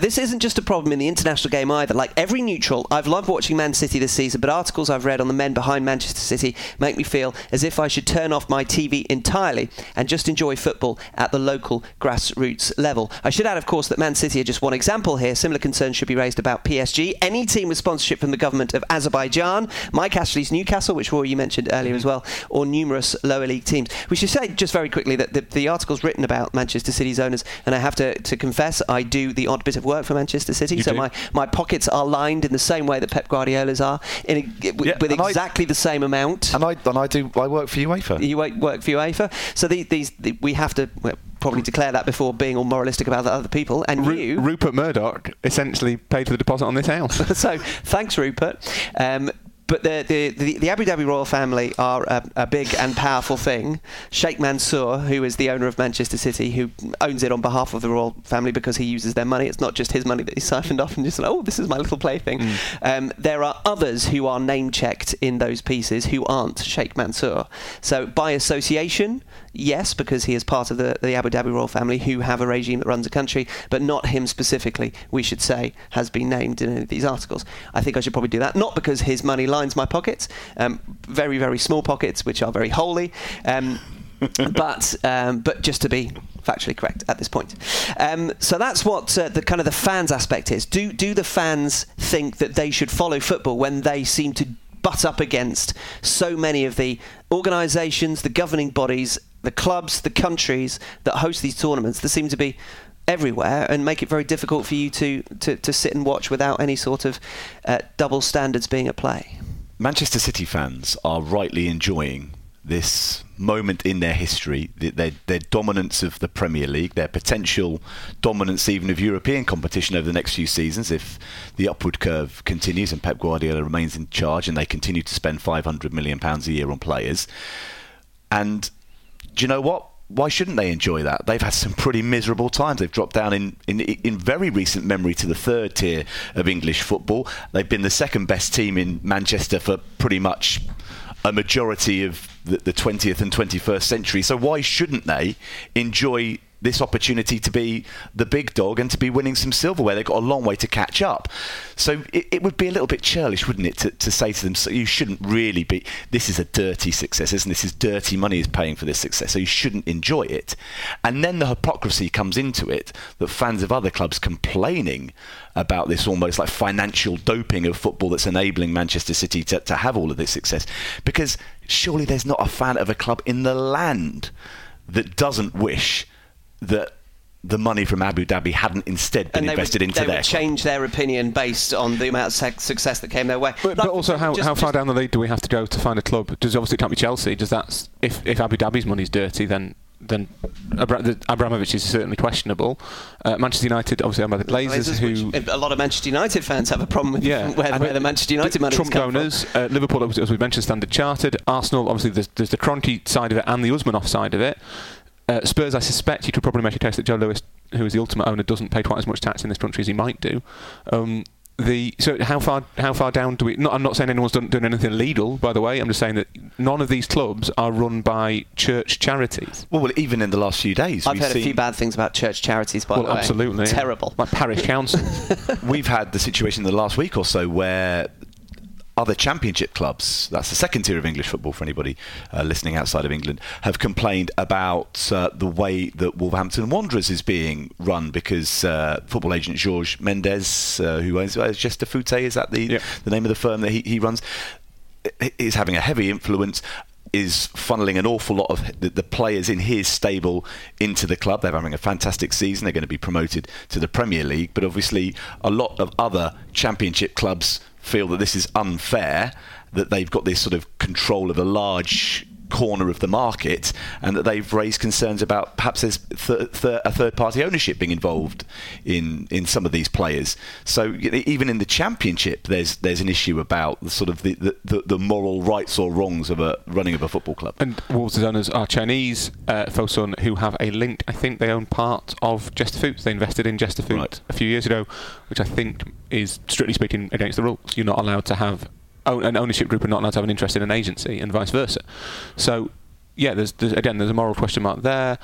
This isn't just a problem in the international game either. Like every neutral, I've loved watching Man City this season, but articles I've read on the men behind Manchester City make me feel as if I should turn off my TV entirely and just enjoy football at the local grassroots level. I should add, of course, that Man City are just one example here. Similar concerns should be raised about PSG. Any team with sponsorship from the government of Azerbaijan, Mike Ashley's Newcastle, which Rory, you mentioned earlier as well, or numerous lower league teams. We should say just very quickly that the articles written about Manchester City owners, and I have to confess, I do the odd bit of work for Manchester City, so my pockets are lined in the same way that Pep Guardiola's are, with exactly the same amount. And I work for UEFA. You work for UEFA, so we have to probably declare that before being all moralistic about other people. And Rupert Murdoch essentially paid for the deposit on this house. So thanks, Rupert. But the Abu Dhabi royal family are a big and powerful thing. Sheikh Mansour, who is the owner of Manchester City, who owns it on behalf of the royal family because he uses their money. It's not just his money that he siphoned off and just like, oh, this is my little plaything. There are others who are name-checked in those pieces who aren't Sheikh Mansour. So by association, yes, because he is part of the Abu Dhabi royal family who have a regime that runs a country, but not him specifically, we should say, has been named in any of these articles. I think I should probably do that, not because his money lines my pockets, very, very small pockets, which are very holy, but just to be factually correct at this point. So that's what the kind of the fans aspect is. Do the fans think that they should follow football when they seem to butt up against so many of the organisations, the governing bodies, the clubs, the countries that host these tournaments that seem to be everywhere and make it very difficult for you to sit and watch without any sort of double standards being at play. Manchester City fans are rightly enjoying this moment in their history, their dominance of the Premier League, their potential dominance even of European competition over the next few seasons if the upward curve continues and Pep Guardiola remains in charge and they continue to spend £500 million a year on players. And do you know what? Why shouldn't they enjoy that? They've had some pretty miserable times. They've dropped down in very recent memory to the third tier of English football. They've been the second best team in Manchester for pretty much a majority of the 20th and 21st century. So why shouldn't they enjoy this opportunity to be the big dog and to be winning some silverware? They've got a long way to catch up. So it would be a little bit churlish, wouldn't it, to say to them, so you shouldn't really be, this is a dirty success, isn't this? This is dirty money is paying for this success, so you shouldn't enjoy it. And then the hypocrisy comes into it, that fans of other clubs complaining about this almost like financial doping of football that's enabling Manchester City to have all of this success. Because surely there's not a fan of a club in the land that doesn't wish that the money from Abu Dhabi hadn't instead been invested into their club. They would change their opinion based on the amount of success that came their way. But also, how far down the league do we have to go to find a club? Does obviously it can't be Chelsea. Does that if Abu Dhabi's money's dirty, then Abramovich is certainly questionable. Manchester United, obviously owned by the Glazers, who a lot of Manchester United fans have a problem with, where the Manchester United money comes from. Trump donors, Liverpool, obviously, as we mentioned, Standard Chartered, Arsenal, obviously there's the Kroenke side of it and the Usmanov side of it. Spurs, I suspect you could probably make a case that Joe Lewis, who is the ultimate owner, doesn't pay quite as much tax in this country as he might do. So how far down do we... I'm not saying anyone's doing anything illegal, by the way. I'm just saying that none of these clubs are run by church charities. Well, even in the last few days... I've heard a few bad things about church charities, by the way. Well, absolutely. Terrible. Like parish councils. We've had the situation in the last week or so where... other championship clubs, that's the second tier of English football for anybody listening outside of England, have complained about the way that Wolverhampton Wanderers is being run because football agent Jorge Mendes, who owns Gestifute, is that the name of the firm that he runs, is having a heavy influence, is funneling an awful lot of the players in his stable into the club. They're having a fantastic season. They're going to be promoted to the Premier League, but obviously a lot of other championship clubs feel that this is unfair, that they've got this sort of control of a large corner of the market, and that they've raised concerns about perhaps there's a third-party ownership being involved in some of these players. So even in the Championship, there's an issue about the sort of the moral rights or wrongs of running of a football club. And Wolves' owners are Chinese, Fosun, who have a link. I think they own part of Gestifute. They invested in Gestifute a few years ago, which I think is, strictly speaking, against the rules. You're not allowed to have an ownership group are not allowed to have an interest in an agency, and vice versa. So, there's a moral question mark there.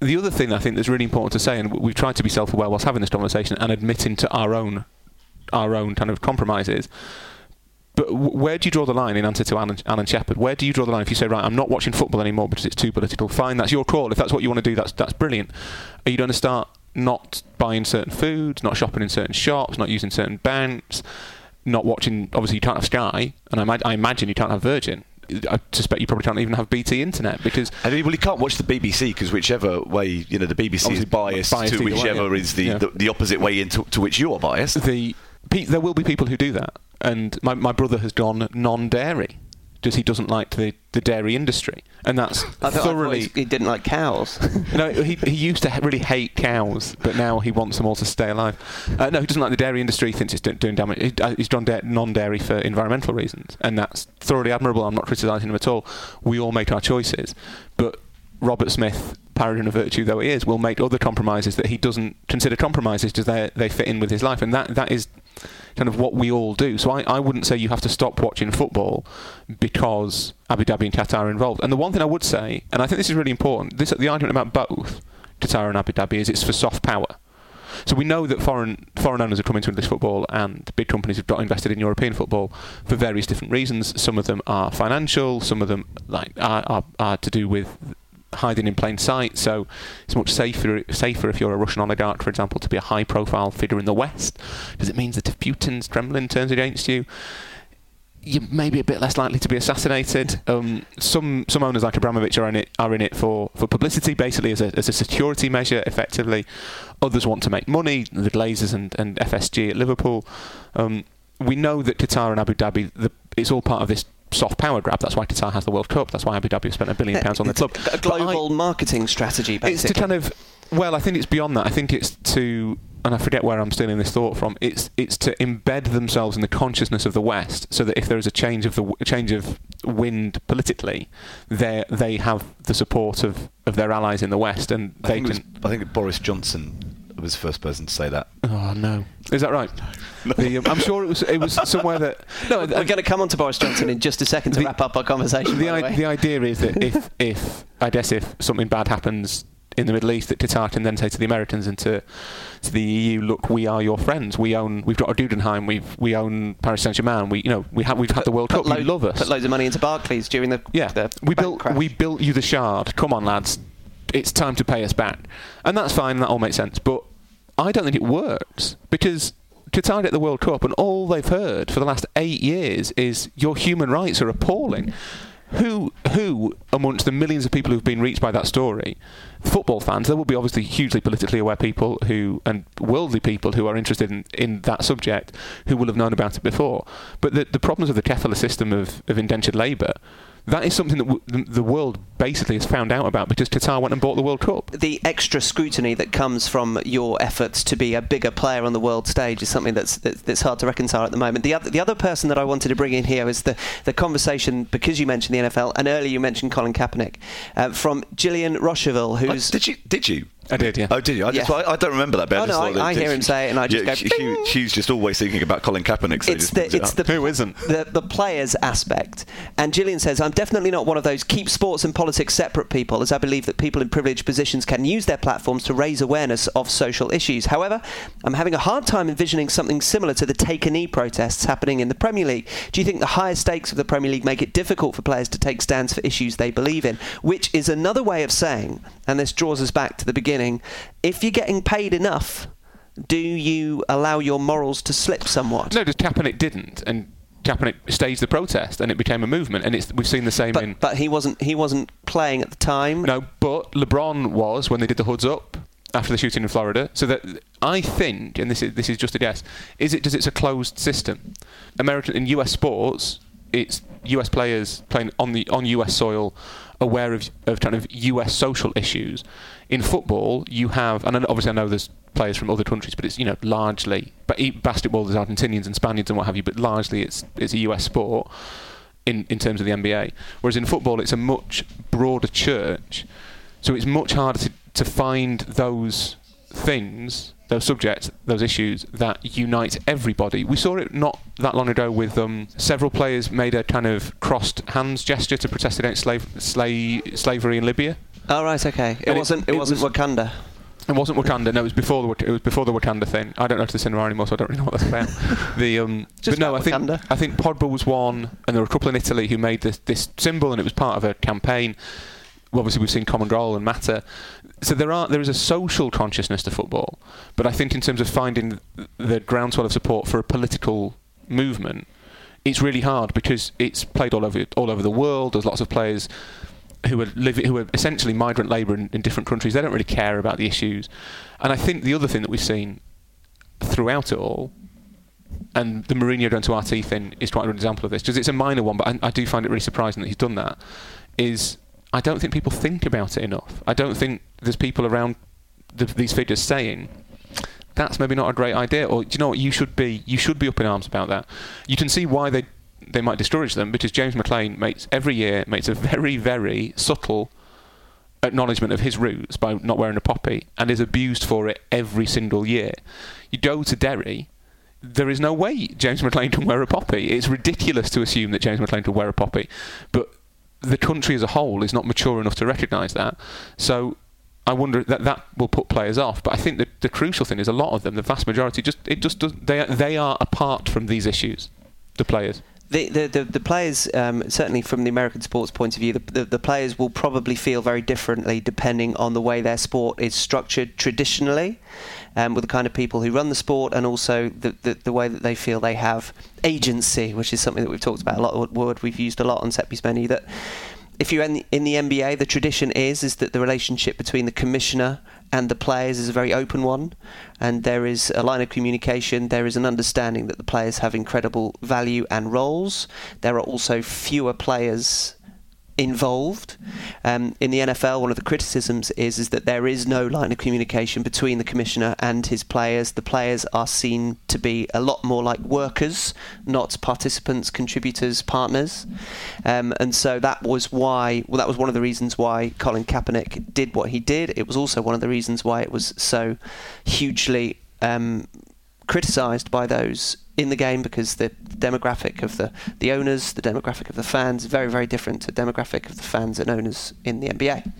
The other thing that I think that's really important to say, and we've tried to be self-aware whilst having this conversation and admitting to our own kind of compromises, but where do you draw the line in answer to Alan Shepherd? Where do you draw the line if you say, right, I'm not watching football anymore because it's too political? Fine, that's your call. If that's what you want to do, that's brilliant. Are you going to start not buying certain foods, not shopping in certain shops, not using certain banks? Not watching, obviously you can't have Sky, and I imagine you can't have Virgin. I suspect you probably can't even have BT internet because... well, you can't watch the BBC because whichever way, the BBC is biased to whichever is the opposite way to which you are biased. There will be people who do that, and my brother has gone non-dairy because he doesn't like the dairy industry, and that's thoroughly... He didn't like cows. No, he used to really hate cows, but now he wants them all to stay alive. No, he doesn't like the dairy industry, thinks it's doing damage. He's gone non-dairy for environmental reasons, and that's thoroughly admirable. I'm not criticising him at all. We all make our choices, but Robert Smith, paladin of virtue though he is, will make other compromises that he doesn't consider compromises because they fit in with his life, and that is kind of what we all do. So I wouldn't say you have to stop watching football because Abu Dhabi and Qatar are involved. And the one thing I would say, and I think this is really important, the argument about both Qatar and Abu Dhabi is it's for soft power. So we know that foreign owners have come into English football and big companies have got invested in European football for various different reasons. Some of them are financial, some of them are to do with hiding in plain sight, so it's much safer if you're a Russian oligarch, for example, to be a high-profile figure in the West, because it means that if Putin's Kremlin turns against you, you're maybe a bit less likely to be assassinated. Some owners like Abramovich are in it for publicity, basically as a security measure, effectively. Others want to make money, the Glazers and FSG at Liverpool. We know that Qatar and Abu Dhabi, it's all part of this soft power grab. That's why Qatar has the World Cup. That's why Abu Dhabi spent £1 billion on the club. A global marketing strategy, basically. It's to kind of... Well, I think it's beyond that. I think it's to... And I forget where I'm stealing this thought from. It's to embed themselves in the consciousness of the West, so that if there is a change of wind politically, they have the support of their allies in the West, and I think Boris Johnson was the first person to say that. Oh no, is that right? No. I'm sure it was somewhere that. No, we're going to come on to Boris Johnson in just a second to wrap up our conversation. The idea is that if I guess if something bad happens in the Middle East, that Qatar can then say to the Americans and to the EU, look, we are your friends. We've got our Dudenheim. We own Paris Saint-Germain. We've had the World Cup. You love us. Put loads of money into Barclays during the crash. We built you the Shard. Come on, lads. It's time to pay us back. And that's fine. That all makes sense. But I don't think it works, because Qatar at the World Cup, and all they've heard for the last 8 years is your human rights are appalling. Who amongst the millions of people who've been reached by that story, football fans, there will be obviously hugely politically aware people and worldly people who are interested in that subject, who will have known about it before. But the problems of the kefala system of indentured labour, that is something that the world basically has found out about because Qatar went and bought the World Cup. The extra scrutiny that comes from your efforts to be a bigger player on the world stage is something that's hard to reconcile at the moment. The other person that I wanted to bring in here is the conversation, because you mentioned the NFL, and earlier you mentioned Colin Kaepernick, from Gillian Rocheville, who's... Did you? I did, yeah. Oh, did you? I don't remember that. But I hear him say it, and I just go... Hugh's just always thinking about Colin Kaepernick. So who isn't? The players aspect. And Gillian says, I'm definitely not one of those keep sports and politics separate people, as I believe that people in privileged positions can use their platforms to raise awareness of social issues. However, I'm having a hard time envisioning something similar to the Take a Knee protests happening in the Premier League. Do you think the higher stakes of the Premier League make it difficult for players to take stands for issues they believe in? Which is another way of saying, and this draws us back to the beginning, if you're getting paid enough, do you allow your morals to slip somewhat? No, Kaepernick didn't, and Kaepernick staged the protest, and it became a movement, and we've seen the same. But he wasn't playing at the time. No, but LeBron was when they did the hoods up after the shooting in Florida. So that I think, and this is just a guess, it's a closed system. American in US sports, it's US players playing on US soil, aware of kind of US social issues. In football, you have, and obviously I know there's players from other countries, but it's largely. But basketball, there's Argentinians and Spaniards and what have you, but largely it's a US sport in terms of the NBA. Whereas in football, it's a much broader church, so it's much harder to find those things, those subjects, those issues that unite everybody. We saw it not that long ago with several players made a kind of crossed hands gesture to protest against slavery in Libya. Oh, right, okay. It wasn't Wakanda. It wasn't Wakanda. No, it was before the Wakanda thing. I don't know to the cinema anymore, so I don't really know what that's about. I think Pogba was one, and there were a couple in Italy who made this symbol, and it was part of a campaign. Obviously, we've seen Common Goal and Matter. So there is a social consciousness to football, but I think in terms of finding the groundswell of support for a political movement, it's really hard because it's played all over the world. There's lots of players who are essentially migrant labour in different countries. They don't really care about the issues. And I think the other thing that we've seen throughout it all, and the Mourinho going to RT thing is quite an example of this, because it's a minor one, but I do find it really surprising that he's done that, is I don't think people think about it enough. I don't think there's people around these figures saying, that's maybe not a great idea, or do you know what, you should be up in arms about that. You can see why they might discourage them, because James McLean every year makes a very, very subtle acknowledgement of his roots by not wearing a poppy, and is abused for it every single year. You go to Derry, there is no way James McLean can wear a poppy. It's ridiculous to assume that James McLean can wear a poppy, but the country as a whole is not mature enough to recognise that. So I wonder that will put players off. But I think the crucial thing is a lot of them, the vast majority, they are apart from these issues, the players. the players, certainly from the American sports point of view, the players will probably feel very differently depending on the way their sport is structured traditionally, with the kind of people who run the sport, and also the way that they feel they have agency, which is something that we've talked about a lot, a word we've used a lot on Set Piece Menu, that if you're in the NBA, the tradition is that the relationship between the commissioner and the players is a very open one, and there is a line of communication, there is an understanding that the players have incredible value and roles. There are also fewer players involved. In the NFL, one of the criticisms is that there is no line of communication between the commissioner and his players. The players are seen to be a lot more like workers, not participants, contributors, partners. And so that was why, well, that was one of the reasons why Colin Kaepernick did what he did. It was also one of the reasons why it was so hugely criticised by those in the game, because the demographic of the owners, the demographic of the fans, very, very different to the demographic of the fans and owners in the NBA.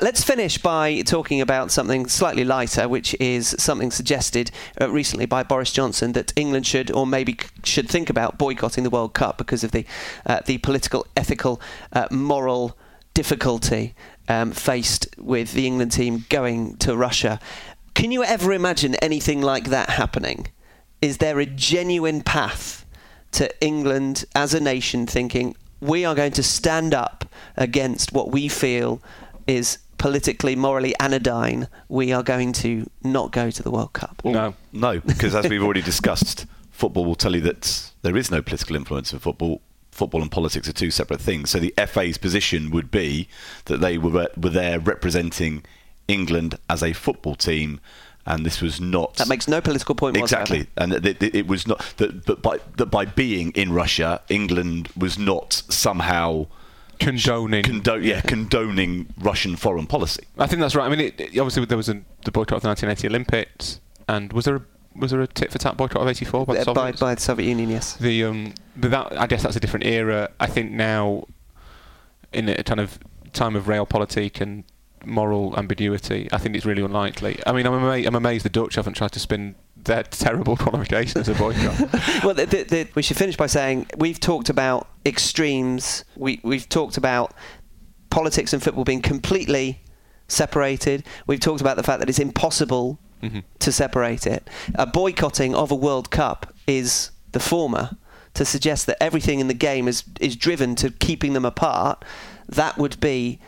Let's finish by talking about something slightly lighter, which is something suggested recently by Boris Johnson, that England should, or maybe should think about boycotting the World Cup because of the political, ethical, moral difficulty faced with the England team going to Russia. Can you ever imagine anything like that happening? Is there a genuine path to England as a nation thinking, we are going to stand up against what we feel is politically, morally anodyne? We are going to not go to the World Cup. No, because as we've already discussed, football will tell you that there is no political influence in football. Football and politics are two separate things. So the FA's position would be that they were there representing England as a football team. And this was not... That makes no political point whatsoever. Exactly. And it was not... But by being in Russia, England was not somehow... Condoning Russian foreign policy. I think that's right. I mean, obviously there was the boycott of the 1980 Olympics, and was there a tit-for-tat boycott of 84 by the Soviets? By the Soviet Union, yes. But that, I guess that's a different era. I think now, in a kind of time of realpolitik and moral ambiguity, I think it's really unlikely. I mean, I'm amazed the Dutch haven't tried to spin their terrible qualifications of boycott. Well, we should finish by saying we've talked about extremes. We've talked about politics and football being completely separated. We've talked about the fact that it's impossible to separate it. A boycotting of a World Cup is the former, to suggest that everything in the game is driven to keeping them apart. That would be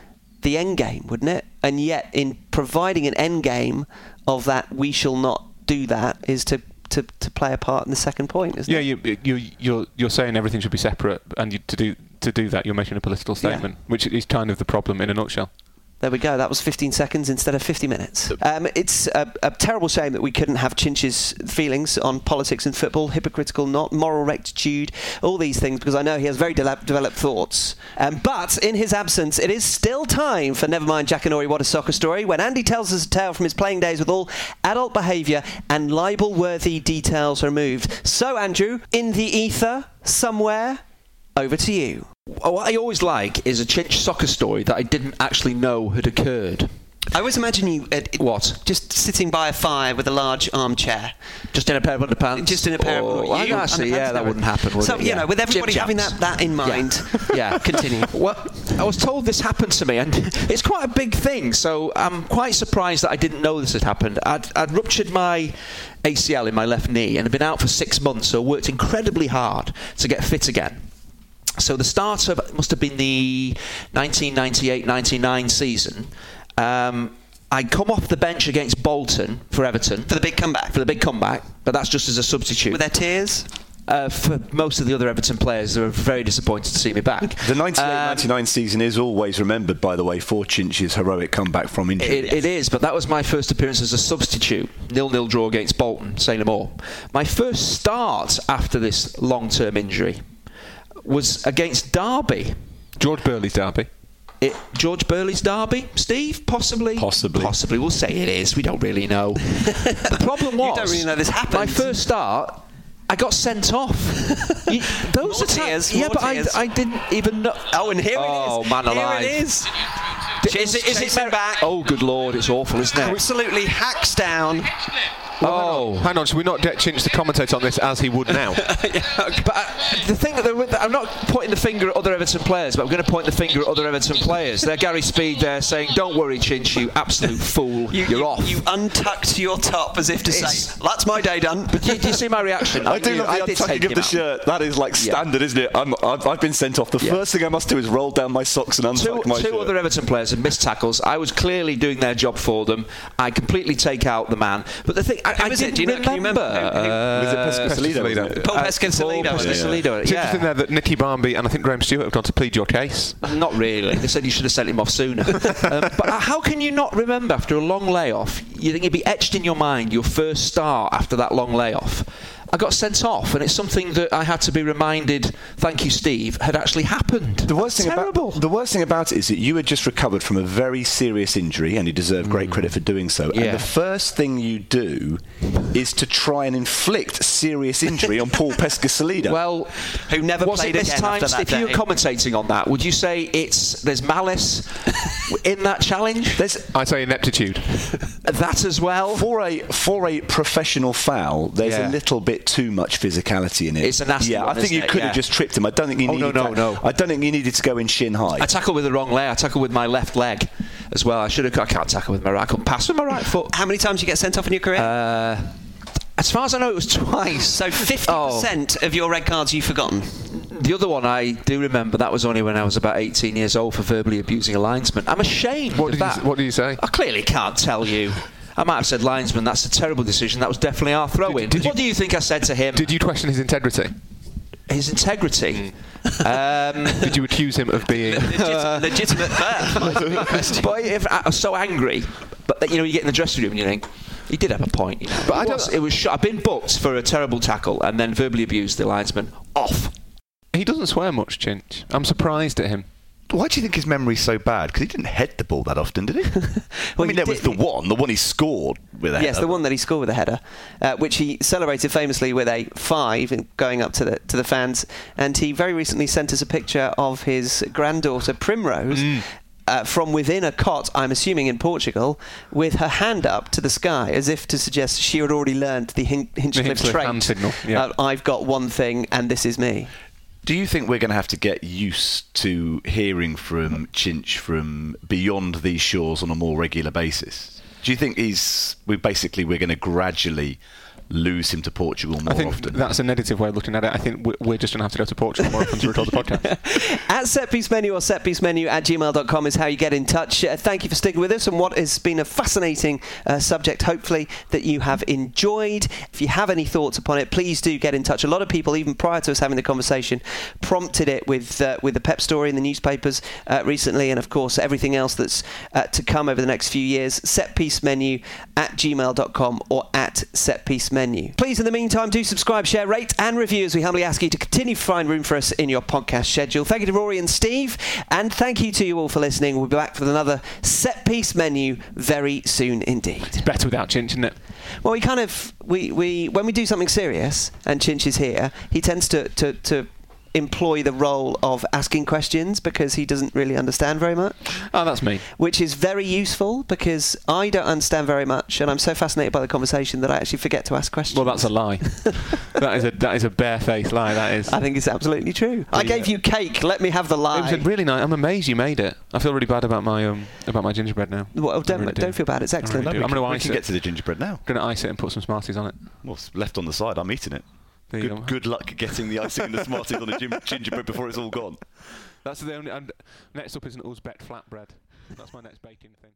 the end game, wouldn't it? And yet, in providing an end game of that, we shall not do that, is to play a part in the second point, isn't it? Yeah, you're saying everything should be separate, and to do that, you're making a political statement, which is kind of the problem in a nutshell. There we go. That was 15 seconds instead of 50 minutes. It's a terrible shame that we couldn't have Chinch's feelings on politics and football, hypocritical, not moral rectitude, all these things, because I know he has very developed thoughts. But in his absence, it is still time for Nevermind Jackanory, What a Soccer Story, when Andy tells us a tale from his playing days with all adult behaviour and libel-worthy details removed. So, Andrew, in the ether, somewhere, over to you. What I always like is a Chinch soccer story that I didn't actually know had occurred. I always imagine you... what? Just sitting by a fire with a large armchair. Just in a pair of underpants? Just in a pair of... Well, actually, yeah, that wouldn't happen, would it? So, you know, with everybody having that in mind. Yeah. Continue. Well, I was told this happened to me, and it's quite a big thing, so I'm quite surprised that I didn't know this had happened. I'd ruptured my ACL in my left knee and had been out for 6 months, so I worked incredibly hard to get fit again. So the start of, it must have been the 1998-99 season, I'd come off the bench against Bolton for Everton. For the big comeback? For the big comeback, but that's just as a substitute. Were there tears? For most of the other Everton players, they were very disappointed to see me back. The 98-99 season is always remembered, by the way, for Chinch's heroic comeback from injury. It is, but that was my first appearance as a substitute. 0-0 draw against Bolton, say no more. My first start after this long-term injury was against Derby. George Burley's Derby. George Burley's Derby? Steve? Possibly? Possibly. We'll say it is. We don't really know. The problem was... You don't really know this happened. My first start, I got sent off. Those attacks... Yeah, but I didn't even know... Oh, and here it is. Oh, man alive. Here it is. Is it back? Oh, good Lord. It's awful, isn't it? Absolutely hacks down. Well, hang on, should we not get Chinch to commentate on this as he would now? Yeah, but the thing that I'm not pointing the finger at other Everton players, but I'm going to point the finger at other Everton players. They're Gary Speed there saying, don't worry, Chinch, you absolute fool, you're off. You untucked your top as if to say, that's my day done. But do you see my reaction? I do love the untucking of the shirt. That is like standard, isn't it? I've been sent off. The first thing I must do is roll down my socks and untuck my shirt. Two other Everton players have missed tackles. I was clearly doing their job for them. I completely take out the man. But the thing, I didn't remember. Was it Paul Pescacilido? It's interesting there that Nicky Barmby and I think Graham Stewart have gone to plead your case. Not really. They said you should have sent him off sooner. But how can you not remember after a long layoff? You think it'd be etched in your mind, your first start after that long layoff. I got sent off, and it's something that I had to be reminded, thank you, Steve, had actually happened. The worst thing about it is that you had just recovered from a very serious injury, and you deserve great credit for doing so. Yeah. And the first thing you do is to try and inflict serious injury on Paul Pescacilido. Well, who never played again after that day. If you were commentating on that, would you say there's malice in that challenge? I'd say ineptitude. That as well. For a professional foul, there's a little bit too much physicality in it. It's a nasty one, I think you could have just tripped him. I don't think you needed I don't think you needed to go in shin high. I tackled with the wrong leg. I tackled with my left leg as well. I can't tackle with my right. I couldn't pass with my right foot. How many times did you get sent off in your career? As far as I know, it was twice. So 50% of your red cards you've forgotten. The other one I do remember, that was only when I was about 18 years old for verbally abusing a linesman. I'm ashamed of that. What do you say? I clearly can't tell you. I might have said, linesman, that's a terrible decision. That was definitely our throw-in. What do you think I said to him? Did you question his integrity? His integrity? Did you accuse him of being... legitimate birth? But I was so angry. But, you get in the dressing room and you think... He did have a point, But I've been booked for a terrible tackle and then verbally abused the linesman. Off. He doesn't swear much, Chinch. I'm surprised at him. Why do you think his memory's so bad? Because he didn't head the ball that often, did he? There was the one he scored with a header. Yes, the one that he scored with a header, which he celebrated famously with a 5 and going up to the fans. And he very recently sent us a picture of his granddaughter Primrose from within a cot, I'm assuming in Portugal, with her hand up to the sky, as if to suggest she had already learned the Hinchcliffe trait. Hand signal. Yeah. I've got one thing, and this is me. Do you think we're going to have to get used to hearing from Chinch from beyond these shores on a more regular basis? Do you think we're going to gradually lose him to Portugal more often? I think that's a negative way of looking at it. I think we're just going to have to go to Portugal more often to record the podcast. At setpiecemenu or setpiecemenu@gmail.com is how you get in touch. Thank you for sticking with us and what has been a fascinating subject, hopefully, that you have enjoyed. If you have any thoughts upon it, please do get in touch. A lot of people, even prior to us having the conversation, prompted it with the Pep story in the newspapers recently and, of course, everything else that's to come over the next few years. setpiecemenu@gmail.com or at setpiecemenu. Please, in the meantime, do subscribe, share, rate and review as we humbly ask you to continue to find room for us in your podcast schedule. Thank you to Rory and Steve, and thank you to you all for listening. We'll be back with another Set Piece Menu very soon indeed. It's better without Chinch, isn't it? Well, we when we do something serious and Chinch is here, he tends to employ the role of asking questions because he doesn't really understand very much. Oh, that's me. Which is very useful because I don't understand very much and I'm so fascinated by the conversation that I actually forget to ask questions. Well, that's a lie. That is a barefaced lie, that is. I think it's absolutely true. I gave you cake, let me have the lie. It was really nice. I'm amazed you made it. I feel really bad about my gingerbread now. Well, don't feel bad, it's excellent. Really I'm going to ice it. We can get to the gingerbread now. I'm going to ice it and put some Smarties on it. Well, it's left on the side, I'm eating it. Good luck getting the icing and the Smarties on a gingerbread before it's all gone. That's the only. And next up is an Uzbek flatbread. That's my next baking thing.